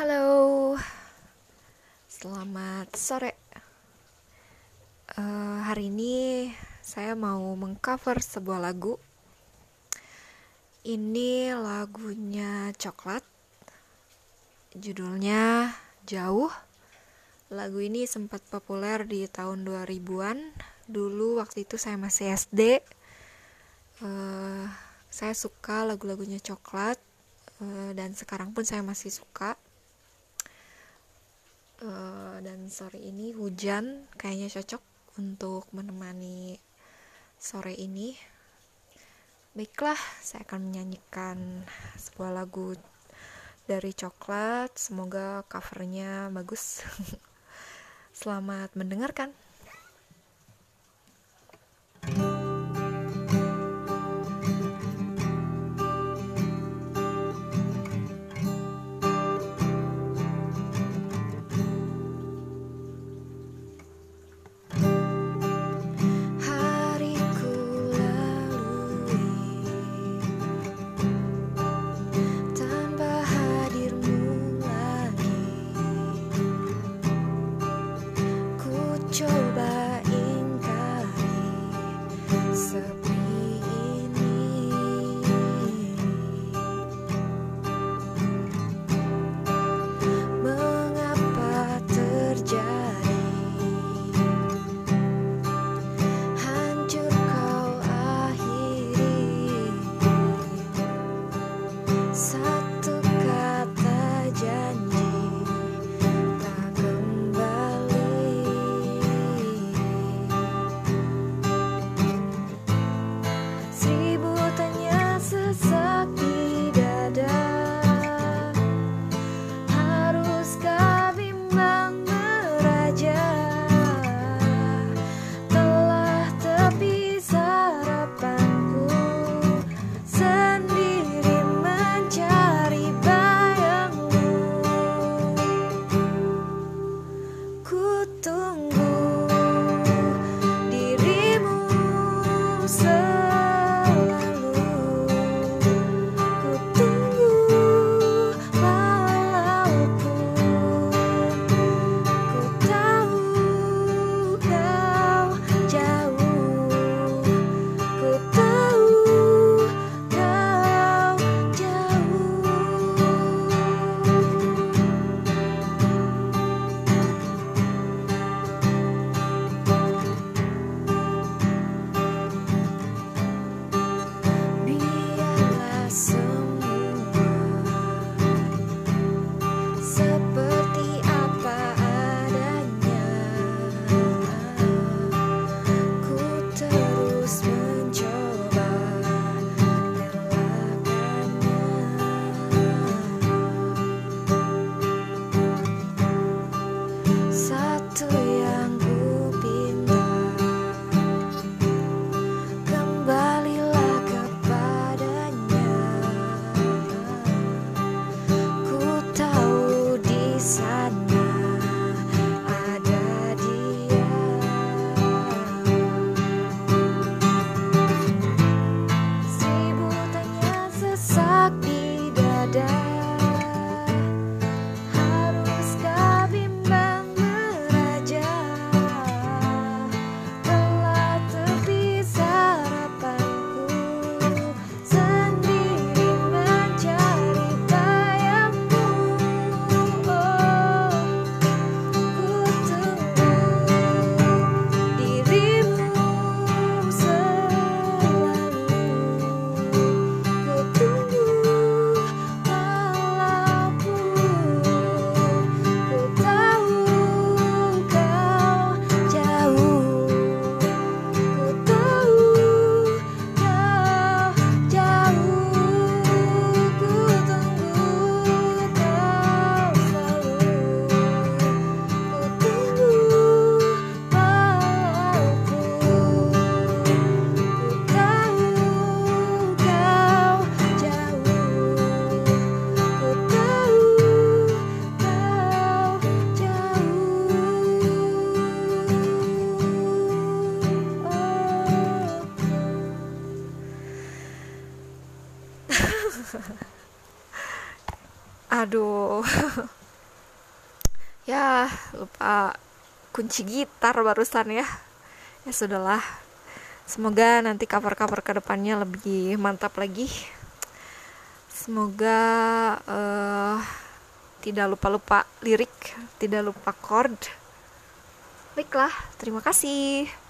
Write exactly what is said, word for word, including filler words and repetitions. Halo, selamat sore. uh, Hari ini saya mau mengcover sebuah lagu. Ini lagunya Coklat. Judulnya Jauh. Lagu ini sempat populer di tahun dua ribuan. Dulu waktu itu saya masih S D. uh, Saya suka lagu-lagunya Coklat. Uh, dan sekarang pun saya masih suka. Uh, dan sore ini hujan, kayaknya cocok untuk menemani sore ini. Baiklah, saya akan menyanyikan sebuah lagu dari Coklat. Semoga covernya bagus. Selamat mendengarkan. Coba ingkari sepi ini, mengapa terjadi? Hancur kau akhiri satu kata janji. Aduh. Ya, lupa kunci gitar barusan ya. Ya sudahlah. Semoga nanti cover-cover ke depannya lebih mantap lagi. Semoga uh, tidak lupa-lupa lirik, tidak lupa chord. Baiklah, terima kasih.